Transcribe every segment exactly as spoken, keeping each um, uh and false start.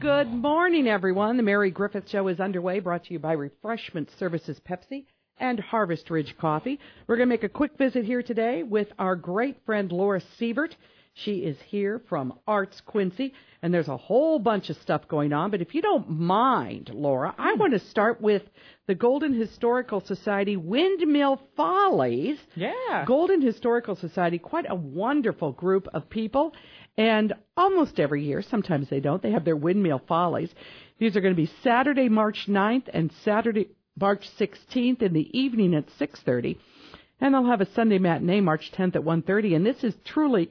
good morning, everyone. The Mary Griffith Show is underway, brought to you by Refreshment Services Pepsi and Harvest Ridge Coffee. We're going to make a quick visit here today with our great friend Laura Sievert. She is here from Arts Quincy, and there's a whole bunch of stuff going on. But if you don't mind, Laura, I want to start with the Golden Historical Society Windmill Follies. Yeah. Golden Historical Society, quite a wonderful group of people. And almost every year, sometimes they don't, they have their Windmill Follies. These are going to be Saturday, March ninth and Saturday, March sixteenth in the evening at six thirty. And they'll have a Sunday matinee, March tenth at one thirty. And this is truly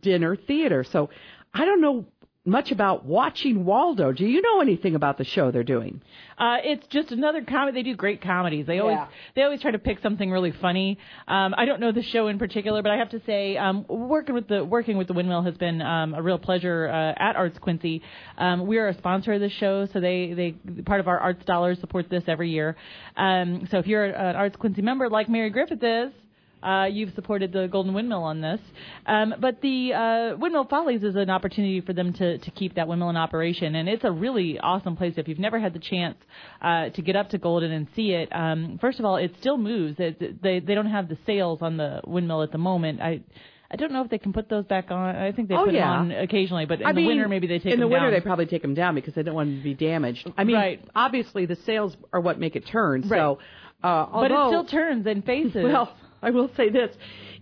dinner theater. So I don't know much about Watching Waldo. Do you know anything about the show they're doing? Uh, it's just another comedy. They do great comedies. They always yeah. they always try to pick something really funny. Um, I don't know the show in particular, but I have to say, um, working with the working with the Windmill has been um, a real pleasure uh, at Arts Quincy. Um, we are a sponsor of the show, so they, they part of our arts dollars support this every year. Um, so if you're an Arts Quincy member like Mary Griffith is, Uh, you've supported the Golden Windmill on this. Um, but the uh, Windmill Follies is an opportunity for them to, to keep that windmill in operation. And it's a really awesome place. If you've never had the chance uh, to get up to Golden and see it, um, first of all, it still moves. It, they, they don't have the sails on the windmill at the moment. I I don't know if they can put those back on. I think they oh, put yeah. them on occasionally, but in I the mean, winter maybe they take them down. In the winter they probably take them down because they don't want them to be damaged. I mean, right. Obviously the sails are what make it turn. Right. So, uh, although, but it still turns and faces. Well, I will say this.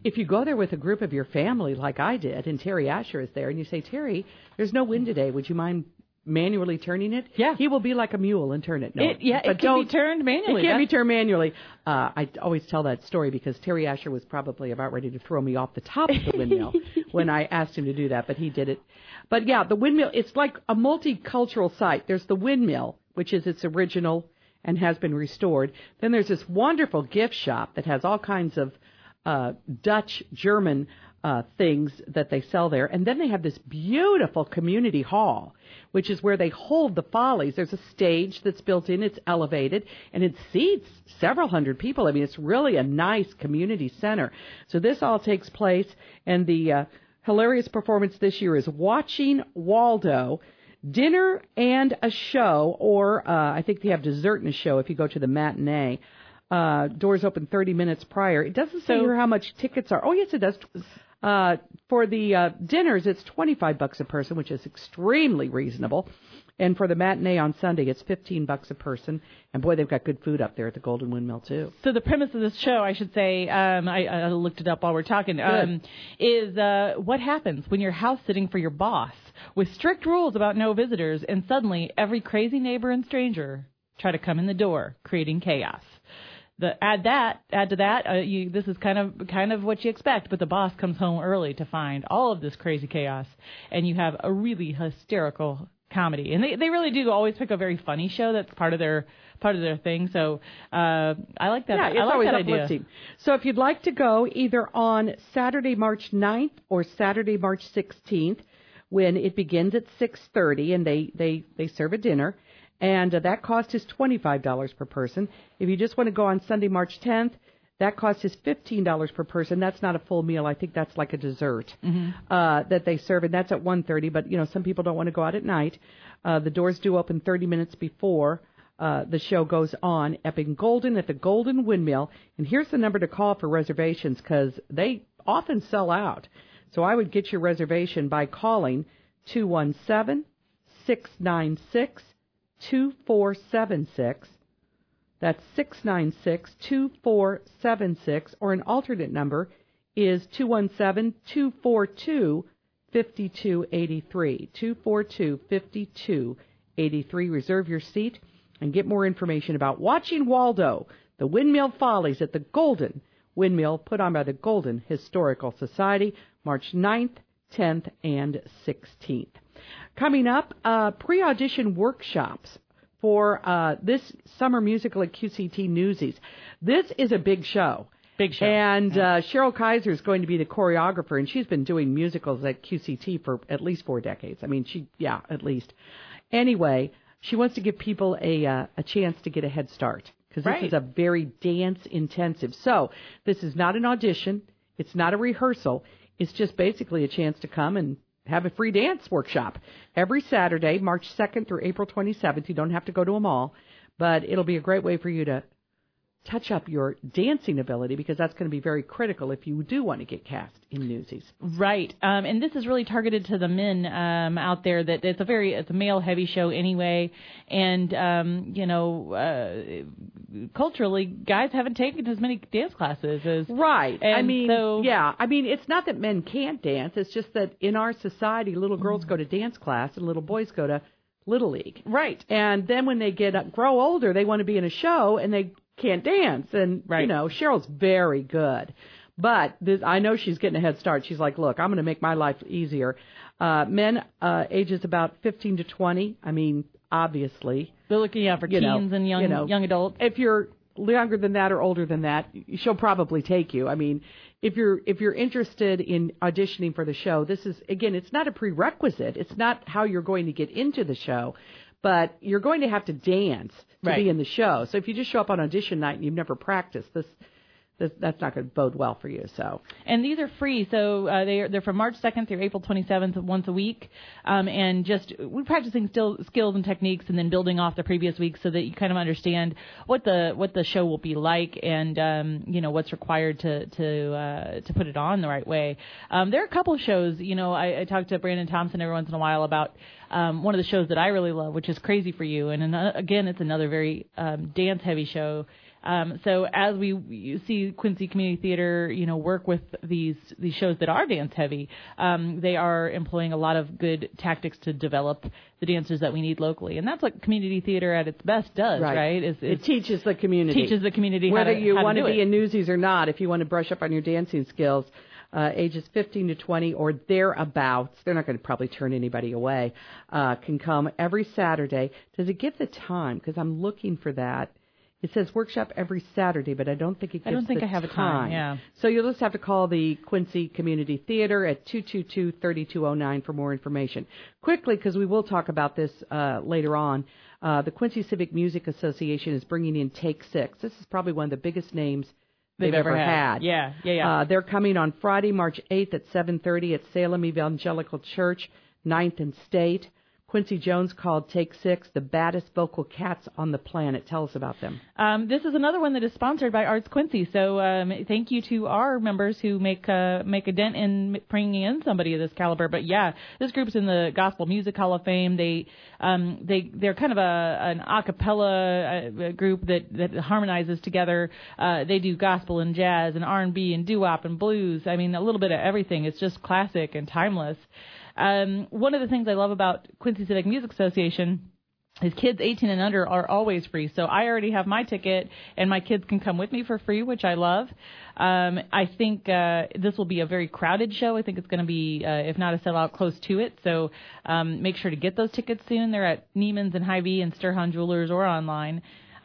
If you go there with a group of your family like I did, and Terry Asher is there, and you say, Terry, there's no wind today. Would you mind manually turning it? Yeah. He will be like a mule and turn it. No, it yeah, it can be turned manually. It can't be turned manually. Uh, I always tell that story because Terry Asher was probably about ready to throw me off the top of the windmill when I asked him to do that, but he did it. But, yeah, the windmill, it's like a multicultural site. There's the windmill, which is its original and has been restored. Then there's this wonderful gift shop that has all kinds of uh, Dutch, German uh, things that they sell there. And then they have this beautiful community hall, which is where they hold the follies. There's a stage that's built in. It's elevated, and it seats several hundred people. I mean, it's really a nice community center. So this all takes place, and the uh, hilarious performance this year is Watching Waldo, dinner and a show, or uh, I think they have dessert and a show if you go to the matinee. Uh, doors open thirty minutes prior. It doesn't say so, here how much tickets are. Oh, yes, it does. Uh, for the uh, dinners, it's twenty-five bucks a person, which is extremely reasonable. And for the matinee on Sunday, it's fifteen bucks a person. And, boy, they've got good food up there at the Golden Windmill, too. So the premise of this show, I should say, um, I, I looked it up while we're talking, um, is uh, what happens when you're house-sitting for your boss with strict rules about no visitors, and suddenly every crazy neighbor and stranger try to come in the door, creating chaos. The, add that, add to that, uh, you, this is kind of kind of what you expect, but the boss comes home early to find all of this crazy chaos, and you have a really hysterical comedy. And they, they really do always pick a very funny show. That's part of their part of their thing. So uh, I like that. Yeah, it's I like always that uplifting idea. So if you'd like to go either on Saturday, March ninth or Saturday, March sixteenth, when it begins at six thirty, and they, they, they serve a dinner. And uh, that cost is twenty-five dollars per person. If you just want to go on Sunday, March tenth, that cost is fifteen dollars per person. That's not a full meal. I think that's like a dessert mm-hmm. uh, that they serve, and that's at one thirty. But, you know, some people don't want to go out at night. Uh, the doors do open thirty minutes before uh, the show goes on up in Golden at the Golden Windmill. And here's the number to call for reservations because they often sell out. So I would get your reservation by calling two one seven, six nine six, two four seven six. two four seven six. That's six nine six, two four seven six, or an alternate number is two one seven, two four two, five two eight three. two four two, five two eight three. Reserve your seat and get more information about Watching Waldo, the Windmill Follies at the Golden Windmill, put on by the Golden Historical Society, March ninth, tenth, and sixteenth. Coming up, uh, pre-audition workshops for uh, this summer musical at Q C T Newsies. This is a big show. Big show. And yeah. uh, Cheryl Kaiser is going to be the choreographer, and she's been doing musicals at Q C T for at least four decades. I mean, she, yeah, at least. Anyway, she wants to give people a uh, a chance to get a head start because this right. is a very dance-intensive. So this is not an audition. It's not a rehearsal. It's just basically a chance to come and have a free dance workshop every Saturday, March second through April twenty-seventh. You don't have to go to them all, but it'll be a great way for you to touch up your dancing ability, because that's going to be very critical if you do want to get cast in Newsies. Right. Um, and this is really targeted to the men um, out there. That it's a very it's a male-heavy show anyway. And, um, you know, uh, culturally, guys haven't taken as many dance classes as... Right. And I mean, so, yeah. I mean, it's not that men can't dance. It's just that in our society, little girls mm-hmm. go to dance class and little boys go to Little League. Right. And then when they get up, grow older, they want to be in a show, and they can't dance, and right. you know, Cheryl's very good, but this, I know she's getting a head start. She's like, look, I'm going to make my life easier. Uh, men uh, ages about fifteen to twenty. I mean, obviously, they're looking out for teens know, and young you know, young adults. If you're younger than that or older than that, she'll probably take you. I mean, if you're if you're interested in auditioning for the show, this is again, it's not a prerequisite. It's not how you're going to get into the show. But you're going to have to dance to right. be in the show. So if you just show up on audition night and you've never practiced, this, this that's not going to bode well for you. So and these are free, so uh, they are, they're from March second through April twenty-seventh, once a week, um, and just we're practicing still skills and techniques, and then building off the previous week so that you kind of understand what the what the show will be like, and um, you know what's required to to uh, to put it on the right way. Um, there are a couple of shows. You know, I, I talked to Brandon Thompson every once in a while about. Um, one of the shows that I really love, which is Crazy for You. And another, again, it's another very um, dance-heavy show. Um, so as we you see Quincy Community Theater, you know, work with these these shows that are dance-heavy, um, they are employing a lot of good tactics to develop the dancers that we need locally. And that's what community theater at its best does, right? right? Is, is it teaches the community. Teaches the community Whether how to, you how want to, to be it. in Newsies or not, if you want to brush up on your dancing skills, Uh, ages fifteen to twenty or thereabouts, they're not going to probably turn anybody away, uh, can come every Saturday. Does it give the time? Because I'm looking for that. It says workshop every Saturday, but I don't think it gives I don't think the I have time. a time, yeah. So you'll just have to call the Quincy Community Theater at two two two, three two zero nine for more information. Quickly, because we will talk about this uh, later on, uh, the Quincy Civic Music Association is bringing in Take Six. This is probably one of the biggest names They've, they've ever had. had. Yeah, yeah, yeah. Uh, they're coming on Friday, March eighth at seven thirty at Salem Evangelical Church, ninth and State. Quincy Jones called Take Six the baddest vocal cats on the planet. Tell us about them. Um, this is another one that is sponsored by Arts Quincy. So um, thank you to our members who make uh, make a dent in bringing in somebody of this caliber. But yeah, this group's in the Gospel Music Hall of Fame. They um, they they're kind of a an a cappella uh, group that that harmonizes together. Uh, they do gospel and jazz and R and B and doo-wop and blues. I mean, a little bit of everything. It's just classic and timeless. Um, one of the things I love about Quincy Civic Music Association is kids eighteen and under are always free. So I already have my ticket, and my kids can come with me for free, which I love. Um, I think uh, this will be a very crowded show. I think it's going to be, uh, if not a sellout, close to it. So um, make sure to get those tickets soon. They're at Neiman's and Hy-Vee and Sturhan Jewelers or online.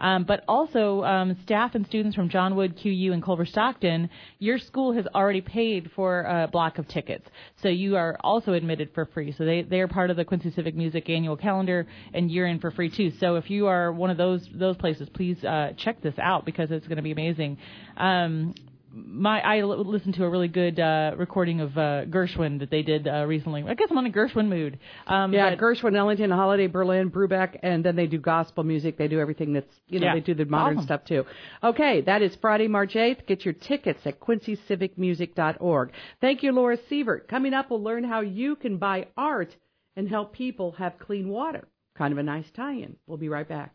Um, but also um, staff and students from John Wood, Q U, and Culver Stockton, your school has already paid for a block of tickets. So you are also admitted for free. So they, they are part of the Quincy Civic Music annual calendar, and you're in for free, too. So if you are one of those those places, please uh, check this out because it's going to be amazing. Um My, I l- listened to a really good uh, recording of uh, Gershwin that they did uh, recently. I guess I'm on a Gershwin mood. Um, yeah, Gershwin, Ellington, Holiday, Berlin, Brubeck, and then they do gospel music. They do everything that's, you know, yeah. they do the modern awesome. stuff too. Okay, that is Friday, March eighth. Get your tickets at quincy civic music dot org. Thank you, Laura Sievert. Coming up, we'll learn how you can buy art and help people have clean water. Kind of a nice tie-in. We'll be right back.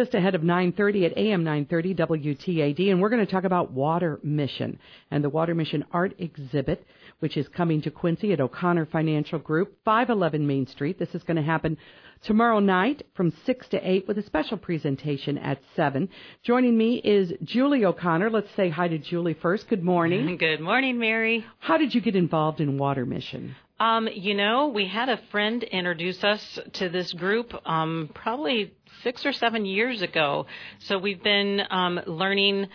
Just ahead of nine thirty at A M nine thirty W T A D, and we're going to talk about Water Mission and the Water Mission Art Exhibit, which is coming to Quincy at O'Connor Financial Group, five eleven Main Street. This is going to happen tomorrow night from six to eight with a special presentation at seven. Joining me is Julie O'Connor. Let's say hi to Julie first. Good morning. Good morning, Mary. How did you get involved in Water Mission? Um, you know, we had a friend introduce us to this group um, probably six or seven years ago. So we've been um, learning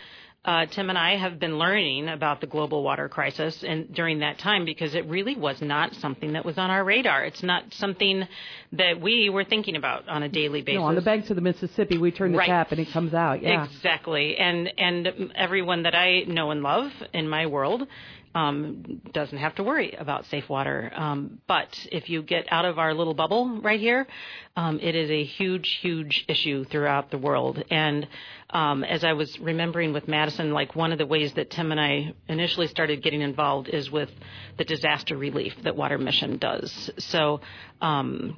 Uh, Tim and I have been learning about the global water crisis and during that time, because it really was not something that was on our radar. It's not something that we were thinking about on a daily basis. No, on the banks of the Mississippi, we turn the right. tap and it comes out. Yeah, exactly. And and everyone that I know and love in my world um, doesn't have to worry about safe water. Um, but if you get out of our little bubble right here, um, it is a huge, huge issue throughout the world. And Um, as I was remembering with Madison, like one of the ways that Tim and I initially started getting involved is with the disaster relief that Water Mission does. So um,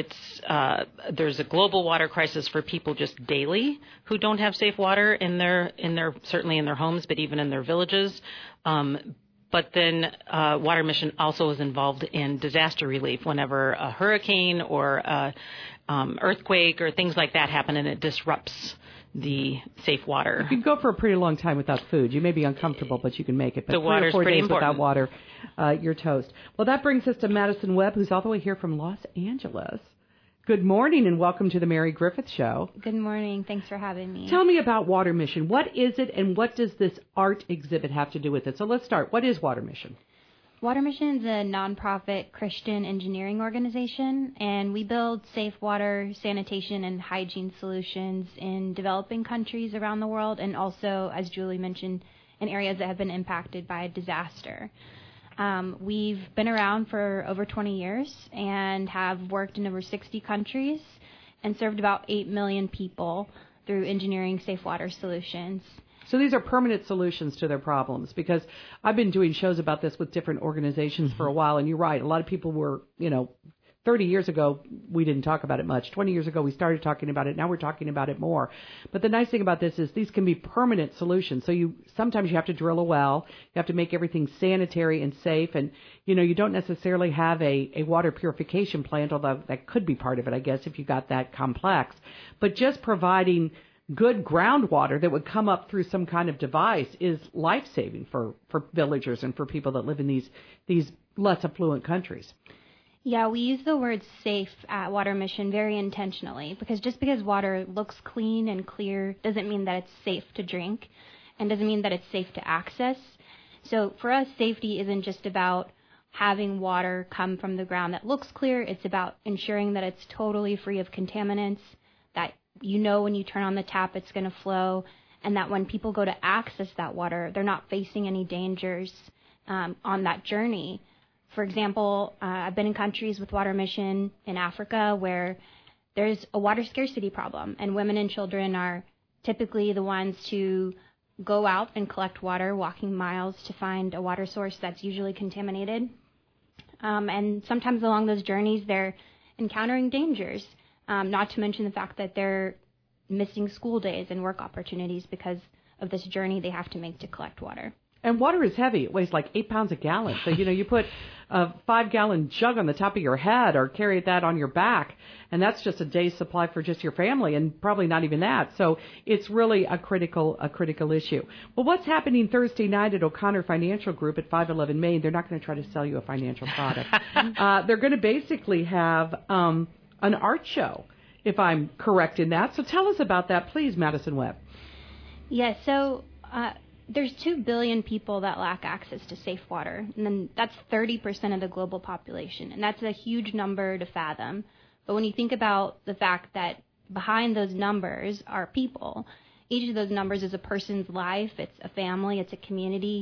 it's uh, there's a global water crisis for people just daily who don't have safe water in their in their certainly in their homes, but even in their villages. Um, But then uh, Water Mission also is involved in disaster relief whenever a hurricane or a, um, earthquake or things like that happen and it disrupts the safe water. You can go for a pretty long time without food. You may be uncomfortable, but you can make it. But the water's three or four days important. Without water, uh, you're toast. Well, that brings us to Madison Webb, who's all the way here from Los Angeles. Good morning and welcome to the Mary Griffith Show. Good morning. Thanks for having me. Tell me about Water Mission. What is it and what does this art exhibit have to do with it? So let's start. What is Water Mission? Water Mission is a nonprofit Christian engineering organization, and we build safe water, sanitation, and hygiene solutions in developing countries around the world and also, as Julie mentioned, in areas that have been impacted by disaster. Um, we've been around for over twenty years and have worked in over sixty countries and served about eight million people through engineering safe water solutions. So these are permanent solutions to their problems, because I've been doing shows about this with different organizations mm-hmm. for a while. And you're right. A lot of people were, you know, thirty years ago, we didn't talk about it much. twenty years ago, we started talking about it. Now we're talking about it more. But the nice thing about this is these can be permanent solutions. So you sometimes you have to drill a well. You have to make everything sanitary and safe. And, you know, you don't necessarily have a, a water purification plant, although that could be part of it, I guess, if you got that complex. But just providing good groundwater that would come up through some kind of device is life-saving for, for villagers and for people that live in these these less affluent countries. Yeah, we use the word safe at Water Mission very intentionally, because just because water looks clean and clear doesn't mean that it's safe to drink and doesn't mean that it's safe to access. So for us, safety isn't just about having water come from the ground that looks clear. It's about ensuring that it's totally free of contaminants, that you know when you turn on the tap it's going to flow, and that when people go to access that water, they're not facing any dangers um, on that journey. For example, uh, I've been in countries with Water Mission in Africa where there's a water scarcity problem, and women and children are typically the ones to go out and collect water, walking miles to find a water source that's usually contaminated. Um, and sometimes along those journeys, they're encountering dangers, um, not to mention the fact that they're missing school days and work opportunities because of this journey they have to make to collect water. And water is heavy. It weighs like eight pounds a gallon. So, you know, you put a five-gallon jug on the top of your head or carry that on your back, and that's just a day's supply for just your family and probably not even that. So it's really a critical a critical issue. Well, what's happening Thursday night at O'Connor Financial Group at five eleven Main? They're not going to try to sell you a financial product. uh, they're going to basically have um, an art show, if I'm correct in that. So tell us about that, please, Madison Webb. Yes, yeah, so... Uh There's two billion people that lack access to safe water, and then that's thirty percent of the global population, and that's a huge number to fathom. But when you think about the fact that behind those numbers are people, each of those numbers is a person's life, it's a family, it's a community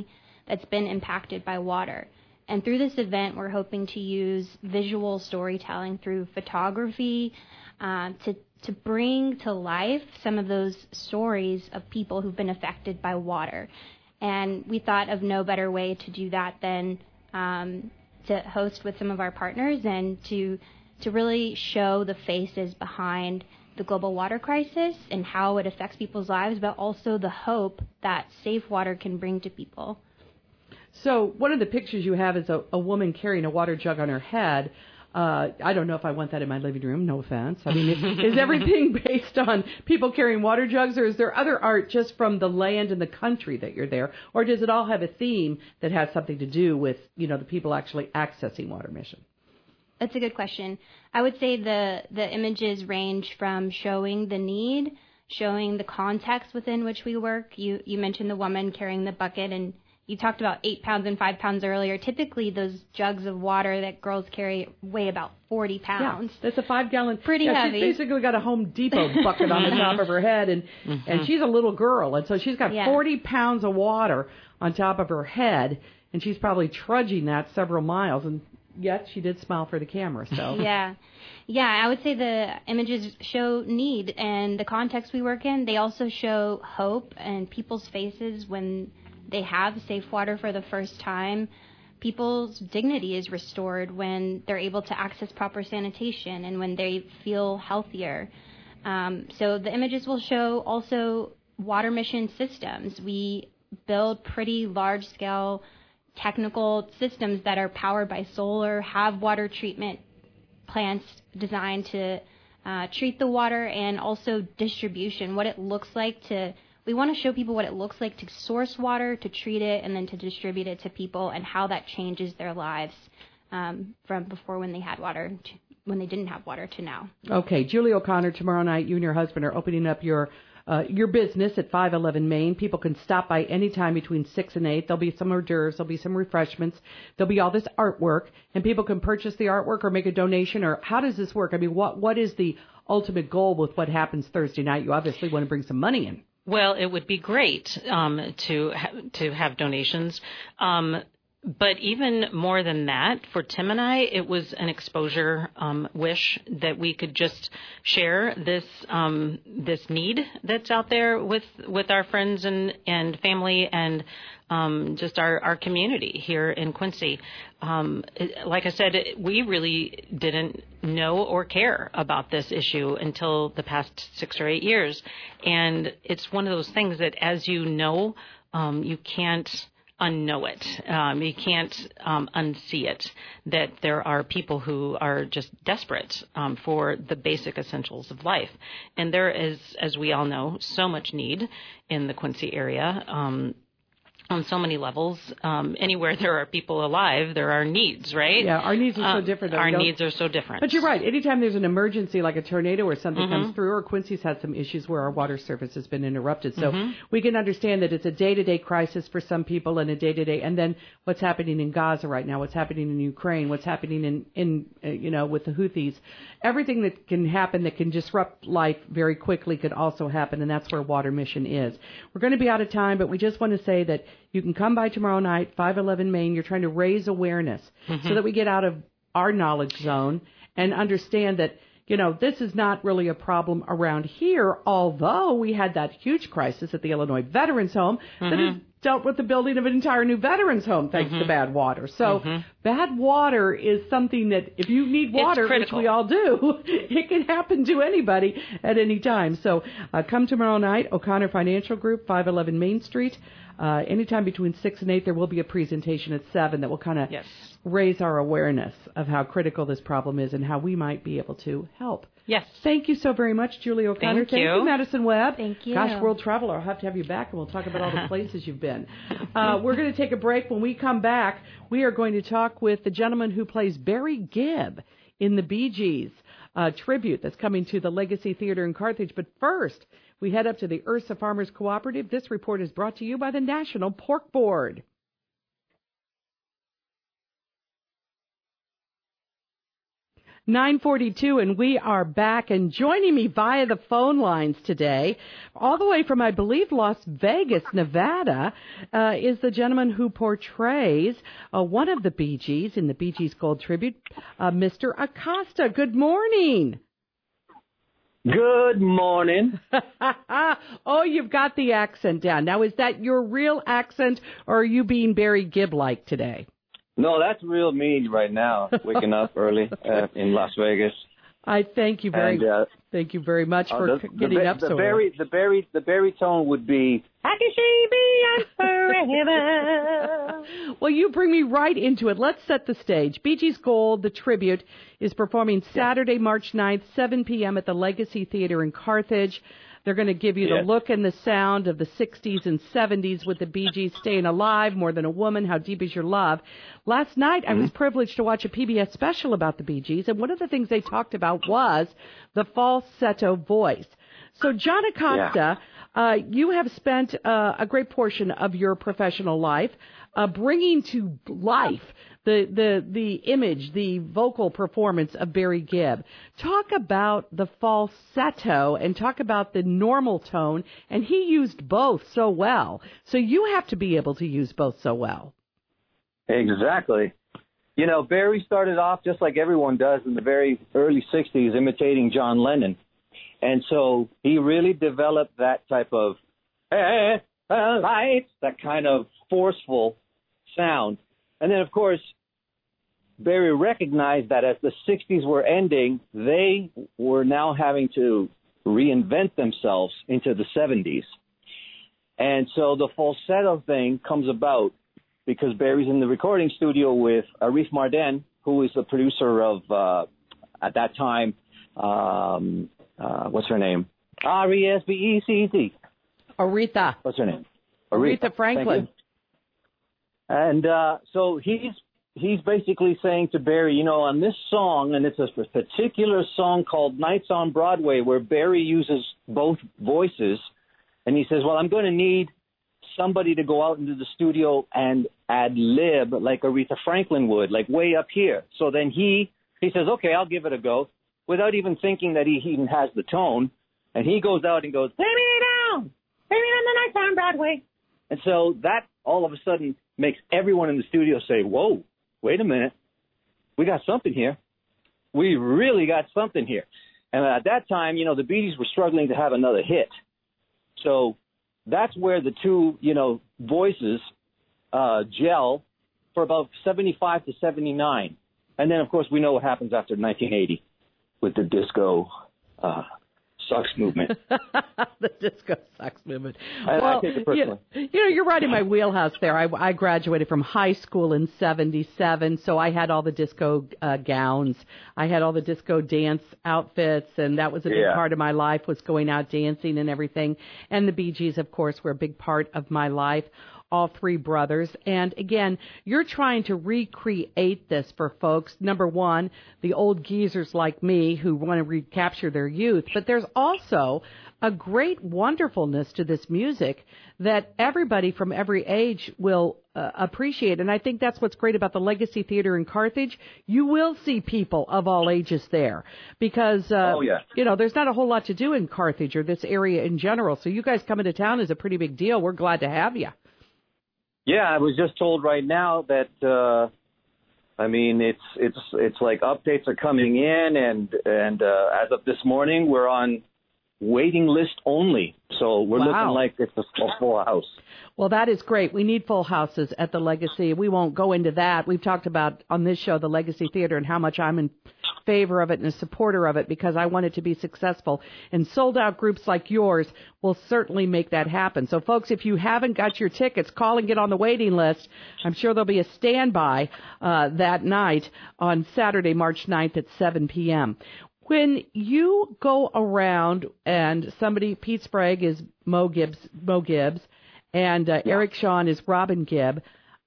that's been impacted by water. And through this event, we're hoping to use visual storytelling through photography uh, to to bring to life some of those stories of people who've been affected by water. And we thought of no better way to do that than um, to host with some of our partners and to to really show the faces behind the global water crisis and how it affects people's lives, but also the hope that safe water can bring to people. So one of the pictures you have is a, a woman carrying a water jug on her head. Uh, I don't know if I want that in my living room, no offense. I mean, is, is everything based on people carrying water jugs, or is there other art just from the land and the country that you're there? Or does it all have a theme that has something to do with, you know, the people actually accessing Water Mission? That's a good question. I would say the, the images range from showing the need, showing the context within which we work. You, you mentioned the woman carrying the bucket, and you talked about eight pounds and five pounds earlier. Typically, those jugs of water that girls carry weigh about forty pounds. Yeah, that's a five-gallon. Pretty yeah, heavy. She's basically got a Home Depot bucket on the top of her head, and, mm-hmm. and she's a little girl, and so she's got yeah. forty pounds of water on top of her head, and she's probably trudging that several miles, and yet she did smile for the camera. So yeah. Yeah, I would say the images show need, and the context we work in, they also show hope and people's faces when they have safe water for the first time. People's dignity is restored when they're able to access proper sanitation and when they feel healthier. Um, so the images will show also water mission systems. We build pretty large-scale technical systems that are powered by solar, have water treatment plants designed to uh, treat the water, and also distribution, what it looks like to... We want to show people what it looks like to source water, to treat it, and then to distribute it to people, and how that changes their lives um, from before when they had water, to, when they didn't have water, to now. Okay, Julie O'Connor, tomorrow night you and your husband are opening up your uh, your business at five eleven Main. People can stop by any time between six and eight. There'll be some hors d'oeuvres, there'll be some refreshments, there'll be all this artwork, and people can purchase the artwork or make a donation, or how does this work? I mean, what what is the ultimate goal with what happens Thursday night? You obviously want to bring some money in. Well, it would be great um, to ha- to have donations, um, but even more than that, for Tim and I, it was an exposure um, wish that we could just share this um, this need that's out there with with our friends and, and family and um, just our, our community here in Quincy. Um, it, like I said, it, we really didn't know or care about this issue until the past six or eight years. And it's one of those things that as you know, um, you can't unknow it. Um, you can't um, unsee it, that there are people who are just desperate um, for the basic essentials of life. And there is, as we all know, so much need in the Quincy area. Um, on so many levels, um, anywhere there are people alive, there are needs, right? Yeah, our needs are so different. Um, our needs are so different. But you're right. Anytime there's an emergency, like a tornado or something mm-hmm. comes through, or Quincy's had some issues where our water service has been interrupted. So mm-hmm. we can understand that it's a day-to-day crisis for some people and a day-to-day, and then what's happening in Gaza right now, what's happening in Ukraine, what's happening in, in uh, you know, with the Houthis. Everything that can happen that can disrupt life very quickly could also happen, and that's where Water Mission is. We're going to be out of time, but we just want to say that you can come by tomorrow night, five eleven Main. You're trying to raise awareness mm-hmm. so that we get out of our knowledge zone and understand that, you know, this is not really a problem around here, although we had that huge crisis at the Illinois Veterans Home mm-hmm. that has dealt with the building of an entire new veterans home thanks mm-hmm. to bad water. So mm-hmm. bad water is something that if you need water, which we all do, it can happen to anybody at any time. So uh, come tomorrow night, O'Connor Financial Group, five eleven Main Street. Uh, anytime between six and eight, there will be a presentation at seven that will kind of yes. raise our awareness of how critical this problem is and how we might be able to help. Yes. Thank you so very much, Julie O'Connor. Thank, Thank you. you, Madison Webb. Thank you. Gosh, World Traveler, I'll have to have you back, and we'll talk about all the places you've been. Uh, we're going to take a break. When we come back, we are going to talk with the gentleman who plays Barry Gibb in the Bee Gees uh, tribute that's coming to the Legacy Theater in Carthage. But first, we head up to the Ursa Farmers Cooperative. This report is brought to you by the National Pork Board. nine forty-two, and we are back. And joining me via the phone lines today, all the way from, I believe, Las Vegas, Nevada, uh, is the gentleman who portrays uh, one of the Bee Gees in the Bee Gees Gold Tribute, uh, Mister Acosta. Good morning. Good morning. Oh, you've got the accent down. Now, is that your real accent, or are you being Barry Gibb-like today? No, that's real me right now, waking up early uh, in Las Vegas. I thank you very and, uh, thank you very much uh, for the, getting the, up the so Barry, early. The Barry, the Barry tone would be, how can she be on forever? Well, you bring me right into it. Let's set the stage. Bee Gees Gold, the tribute, is performing Saturday, March ninth, seven p.m. at the Legacy Theater in Carthage. They're going to give you yes. the look and the sound of the sixties and seventies with the Bee Gees, Staying Alive, More Than a Woman, How Deep Is Your Love. Last night, mm-hmm. I was privileged to watch a P B S special about the Bee Gees, and one of the things they talked about was the falsetto voice. So John Acosta, yeah. uh, you have spent uh, a great portion of your professional life uh, bringing to life the, the, the image, the vocal performance of Barry Gibb. Talk about the falsetto and talk about the normal tone, and he used both so well. So you have to be able to use both so well. Exactly. You know, Barry started off just like everyone does in the very early sixties, imitating John Lennon. And so he really developed that type of, eh, eh, lights, that kind of forceful sound. And then, of course, Barry recognized that as the sixties were ending, they were now having to reinvent themselves into the seventies. And so the falsetto thing comes about because Barry's in the recording studio with Arif Mardin, who is the producer of, uh, at that time, um, uh, what's her name? R E S V E C T. Aretha. What's her name? Aretha, Aretha Franklin. And uh, so he's he's basically saying to Barry, you know, on this song, and it's a particular song called Nights on Broadway, where Barry uses both voices, and he says, well, I'm going to need somebody to go out into the studio and ad lib like Aretha Franklin would, like way up here. So then he, he says, okay, I'll give it a go, without even thinking that he even has the tone. And he goes out and goes, take me down, take me down the nights on Broadway. And so that all of a sudden makes everyone in the studio say, whoa, wait a minute. We got something here. We really got something here. And at that time, you know, the Bee Gees were struggling to have another hit. So that's where the two, you know, voices uh, gel for about seventy-five to seventy-nine. And then, of course, we know what happens after nineteen eighty with the disco uh, sucks movement. The disco sucks movement. I, well, I take it personally. You, you know, you're right in my wheelhouse there. I, I graduated from high school in seventy-seven, so I had all the disco uh, gowns. I had all the disco dance outfits, and that was a big yeah. part of my life, was going out dancing and everything. And the Bee Gees, of course, were a big part of my life, all three brothers. And again, you're trying to recreate this for folks. Number one, the old geezers like me who want to recapture their youth. But there's also a great wonderfulness to this music that everybody from every age will uh, appreciate. And I think that's what's great about the Legacy Theater in Carthage. You will see people of all ages there because, uh, oh, yeah. you know, there's not a whole lot to do in Carthage or this area in general. So you guys coming to town is a pretty big deal. We're glad to have you. Yeah, I was just told right now that, uh, I mean, it's it's it's like updates are coming in, and and uh, as of this morning, we're on waiting list only. So we're wow. looking like it's a full house. Well, that is great. We need full houses at the Legacy. We won't go into that. We've talked about on this show the Legacy Theater and how much I'm in favor of it and a supporter of it because I want it to be successful. And sold-out groups like yours will certainly make that happen. So, folks, if you haven't got your tickets, call and get on the waiting list. I'm sure there'll be a standby uh, that night on Saturday, March ninth at seven p.m. When you go around and somebody, Pete Sprague is Mo Gibbs, Mo Gibbs, and uh, yeah. Eric Shawn is Robin Gibb,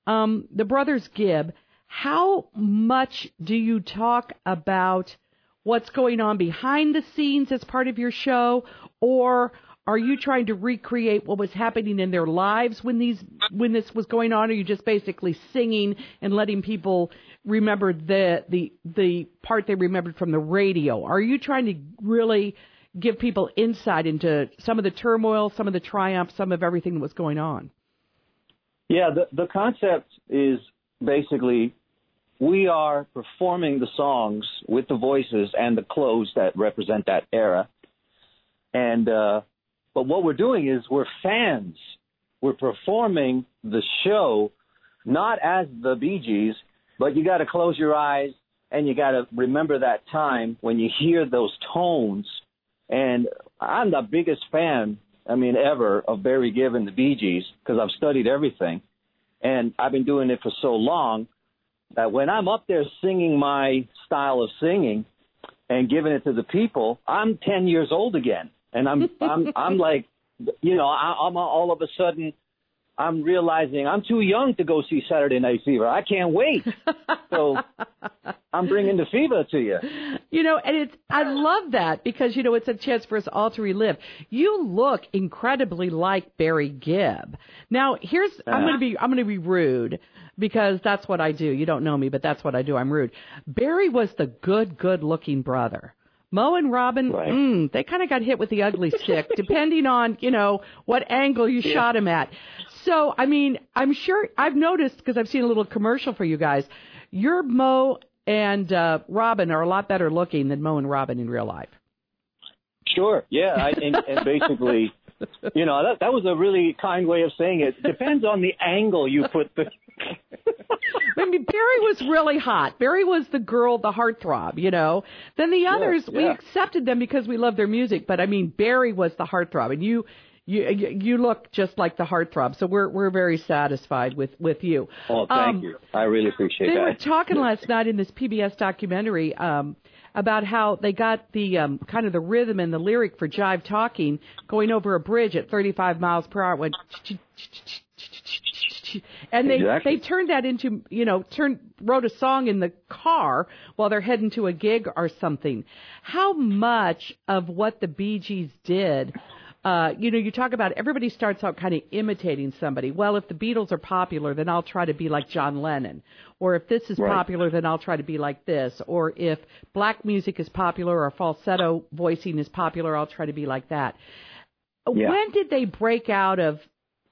um, the brothers Gibb, how much do you talk about what's going on behind the scenes as part of your show, or are you trying to recreate what was happening in their lives when these when this was going on? Or are you just basically singing and letting people remember the the the part they remembered from the radio? Are you trying to really give people insight into some of the turmoil, some of the triumph, some of everything that was going on? Yeah, the, the concept is basically we are performing the songs with the voices and the clothes that represent that era. And uh But what we're doing is we're fans. We're performing the show, not as the Bee Gees, but you got to close your eyes and you got to remember that time when you hear those tones. And I'm the biggest fan, I mean, ever of Barry Gibb and the Bee Gees because I've studied everything. And I've been doing it for so long that when I'm up there singing my style of singing and giving it to the people, I'm ten years old again. And I'm, I'm, I'm like, you know, I, I'm all of a sudden, I'm realizing I'm too young to go see Saturday Night Fever. I can't wait. So I'm bringing the fever to you. You know, and it's, I love that because, you know, it's a chance for us all to relive. You look incredibly like Barry Gibb. Now, here's, uh, I'm going to be, I'm going to be rude because that's what I do. You don't know me, but that's what I do. I'm rude. Barry was the good, good looking brother. Mo and Robin, right. mm, they kind of got hit with the ugly stick, depending on, you know, what angle you yeah. shot him at. So, I mean, I'm sure I've noticed because I've seen a little commercial for you guys. Your Mo and uh, Robin are a lot better looking than Mo and Robin in real life. Sure. Yeah. I, and, and basically, you know, that, that was a really kind way of saying it. Depends on the angle you put the. I mean, Barry was really hot. Barry was the girl, the heartthrob, you know. Then the others, yes, yeah. we accepted them because we love their music. But I mean, Barry was the heartthrob, and you, you, you look just like the heartthrob. So we're we're very satisfied with, with you. Oh, thank um, you. I really appreciate they that. They were talking last night in this P B S documentary um, about how they got the um, kind of the rhythm and the lyric for jive talking going over a bridge at thirty-five miles per hour. It went. And they, exactly. they turned that into, you know, turned, wrote a song in the car while they're heading to a gig or something. How much of what the Bee Gees did, uh, you know, you talk about everybody starts out kind of imitating somebody. Well, if the Beatles are popular, then I'll try to be like John Lennon. Or if this is right. popular, then I'll try to be like this. Or if black music is popular or falsetto voicing is popular, I'll try to be like that. Yeah. When did they break out of,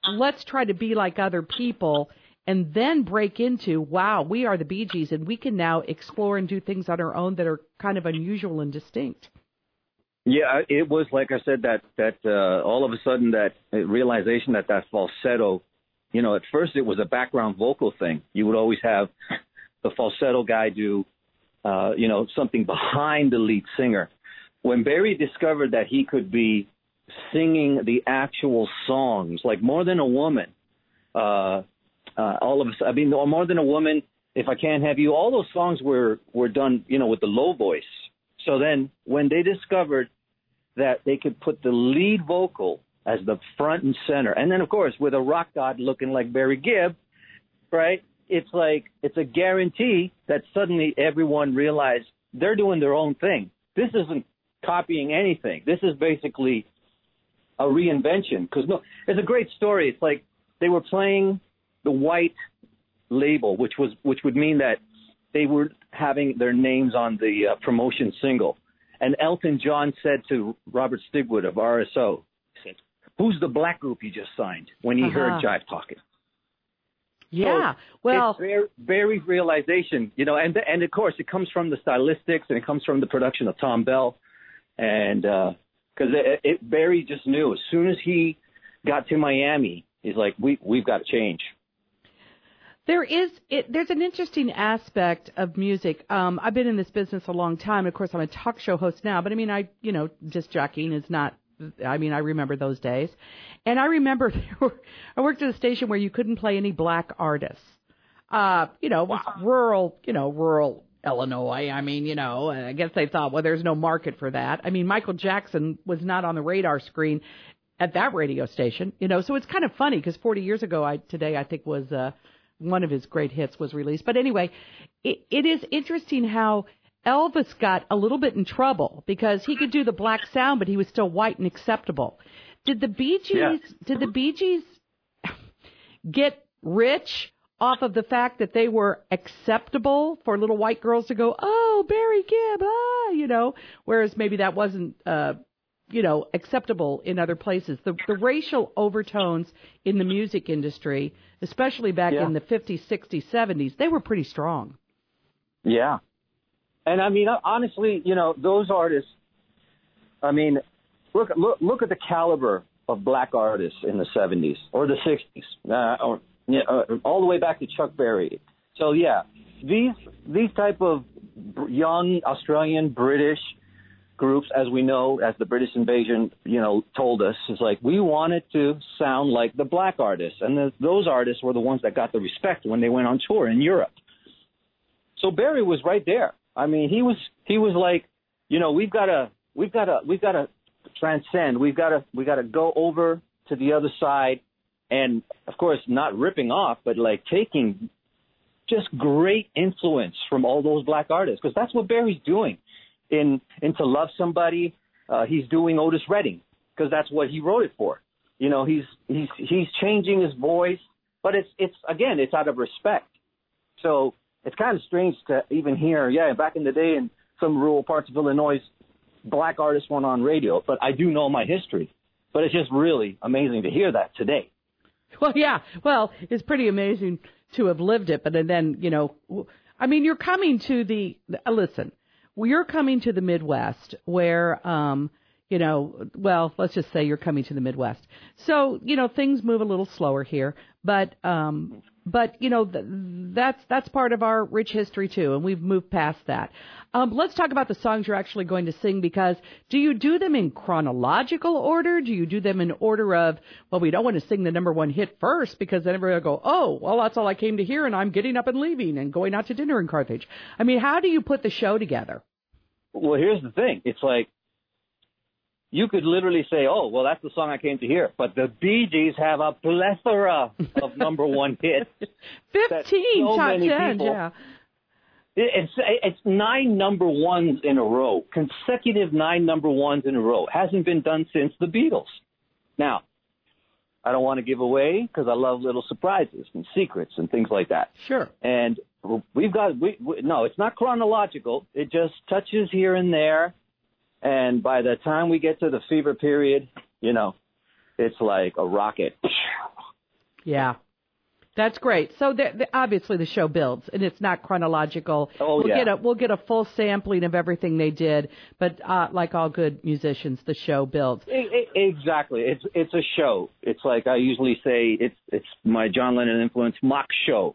let's try to be like other people and then break into, wow, we are the Bee Gees and we can now explore and do things on our own that are kind of unusual and distinct? Yeah, it was, like I said, that that uh, all of a sudden that realization that that falsetto, you know, at first it was a background vocal thing. You would always have the falsetto guy do, uh, you know, something behind the lead singer. When Barry discovered that he could be singing the actual songs, like More Than a Woman, uh, uh, all of us, I mean, More Than a Woman, If I Can't Have You, all those songs were, were done, you know, with the low voice. So then when they discovered that they could put the lead vocal as the front and center, and then, of course, with a rock god looking like Barry Gibb, right, it's like it's a guarantee that suddenly everyone realized they're doing their own thing. This isn't copying anything. This is basically a reinvention, because no, it's a great story. It's like they were playing the white label, which was which would mean that they were having their names on the uh, promotion single. And Elton John said to Robert Stigwood of R S O, he said, "Who's the black group you just signed?" When he uh-huh. heard jive talking. Yeah, so well, it's Barry's realization, you know, and and of course it comes from the stylistics and it comes from the production of Tom Bell and. uh Because it, it, Barry just knew as soon as he got to Miami, he's like, we, we've got to change. There is it, there's an interesting aspect of music. Um, I've been in this business a long time. Of course, I'm a talk show host now. But, I mean, I, you know, disc jockeying is not – I mean, I remember those days. And I remember there were, I worked at a station where you couldn't play any black artists. Uh, you know, wow. rural, you know, rural – Illinois. I mean, you know, I guess they thought, well, there's no market for that. I mean, Michael Jackson was not on the radar screen at that radio station, you know, so it's kind of funny because forty years ago, I today, I think was uh, one of his great hits was released. But anyway, it, it is interesting how Elvis got a little bit in trouble because he could do the black sound, but he was still white and acceptable. Did the Bee Gees, yeah. did the Bee Gees get rich off of the fact that they were acceptable for little white girls to go, oh, Barry Gibb, ah, you know, whereas maybe that wasn't, uh, you know, acceptable in other places. The, the racial overtones in the music industry, especially back yeah. in the fifties, sixties, seventies, they were pretty strong. Yeah. And, I mean, honestly, you know, those artists, I mean, look, look, look at the caliber of black artists in the seventies or the sixties, uh, or Yeah, uh, all the way back to Chuck Berry. So yeah, these these type of b- young Australian British groups, as we know, as the British invasion, you know, told us, is like we wanted to sound like the black artists, and the, those artists were the ones that got the respect when they went on tour in Europe. So Berry was right there. I mean, he was he was like, you know, we've got to we've got to we've got to transcend. We've got to we got to go over to the other side. And, of course, not ripping off, but, like, taking just great influence from all those black artists, because that's what Barry's doing in, in To Love Somebody. Uh, he's doing Otis Redding because that's what he wrote it for. You know, he's he's he's changing his voice, but it's it's again, it's out of respect. So it's kind of strange to even hear, yeah, back in the day in some rural parts of Illinois, black artists weren't on radio. But I do know my history. But it's just really amazing to hear that today. Well, yeah. Well, it's pretty amazing to have lived it. But then, you know, I mean, you're coming to the – listen, you're coming to the Midwest where, um, you know, well, let's just say you're coming to the Midwest. So, you know, things move a little slower here. But, um, but you know, th- that's that's part of our rich history, too, and we've moved past that. Um, let's talk about the songs you're actually going to sing, because do you do them in chronological order? Do you do them in order of, well, we don't want to sing the number one hit first, because then everybody will go, oh, well, that's all I came to hear, and I'm getting up and leaving and going out to dinner in Carthage. I mean, how do you put the show together? Well, here's the thing. It's like you could literally say, oh, well, that's the song I came to hear. But the Bee Gees have a plethora of number one hits. fifteen so top ten, people, yeah. It's, it's nine number ones in a row, consecutive nine number ones in a row. Hasn't been done since the Beatles. Now, I don't want to give away because I love little surprises and secrets and things like that. Sure. And we've got we, – we, no, it's not chronological. It just touches here and there. And by the time we get to the fever period, you know, it's like a rocket. Yeah. That's great. So the, the, obviously the show builds, and it's not chronological. Oh, we'll yeah. Get a, we'll get a full sampling of everything they did, but uh, like all good musicians, the show builds. It, it, exactly. It's it's a show. It's like I usually say, it's it's my John Lennon influence mock show,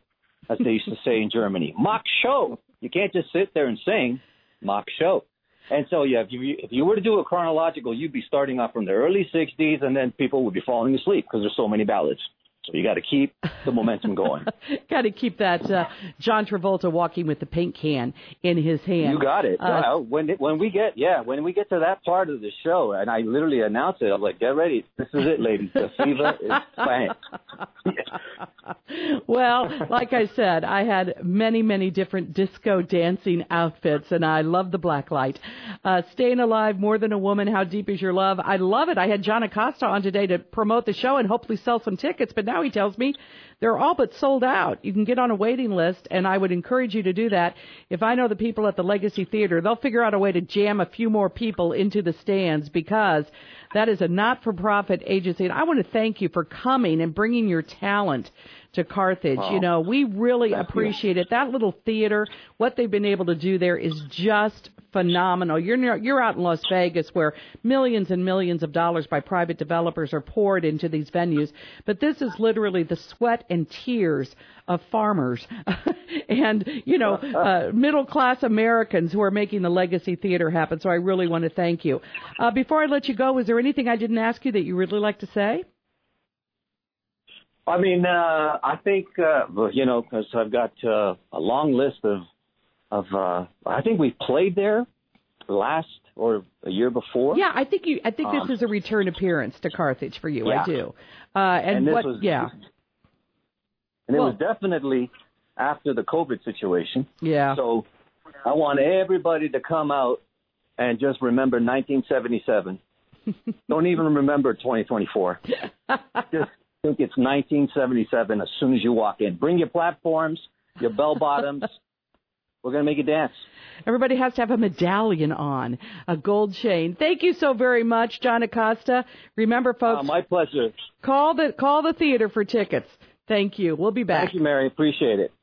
as they used to say in Germany. Mock show. You can't just sit there and sing mock show. And so, yeah, if you if you were to do a chronological, you'd be starting off from the early sixties, and then people would be falling asleep because there's so many ballads. So you got to keep the momentum going. Got to keep that uh, John Travolta walking with the paint can in his hand. You got it. Uh, when it, when we get yeah when we get to that part of the show, and I literally announce it, I'm like, get ready, this is it, ladies. The fever is playing. Well, like I said, I had many many different disco dancing outfits, and I love the black light. Uh, Staying Alive, More Than a Woman, How Deep Is Your Love? I love it. I had John Acosta on today to promote the show and hopefully sell some tickets, but now he tells me they're all but sold out. You can get on a waiting list, and I would encourage you to do that. If I know the people at the Legacy Theater, they'll figure out a way to jam a few more people into the stands, because that is a not-for-profit agency. And I want to thank you for coming and bringing your talent to Carthage. Wow. You know, we really That's appreciate cool. it. That little theater, what they've been able to do there is just phenomenal. You're near, you're out in Las Vegas where millions and millions of dollars by private developers are poured into these venues. But this is literally the sweat and tears of farmers and, you know, uh, middle-class Americans who are making the Legacy Theater happen. So I really want to thank you. Uh, before I let you go, is there anything I didn't ask you that you really like to say? I mean, uh, I think, uh, you know, because I've got uh, a long list of Of uh, I think we played there last or a year before. Yeah, I think you. I think this um, is a return appearance to Carthage for you. Yeah. I do. Uh, and, and this what, was yeah. And well, it was definitely after the COVID situation. Yeah. So I want everybody to come out and just remember nineteen seventy-seven. Don't even remember twenty twenty-four. Just think it's nineteen seventy-seven as soon as you walk in. Bring your platforms, your bell bottoms. We're going to make you dance. Everybody has to have a medallion on, a gold chain. Thank you so very much, John Acosta. Remember, folks. Uh, my pleasure. Call the, call the theater for tickets. Thank you. We'll be back. Thank you, Mary. Appreciate it.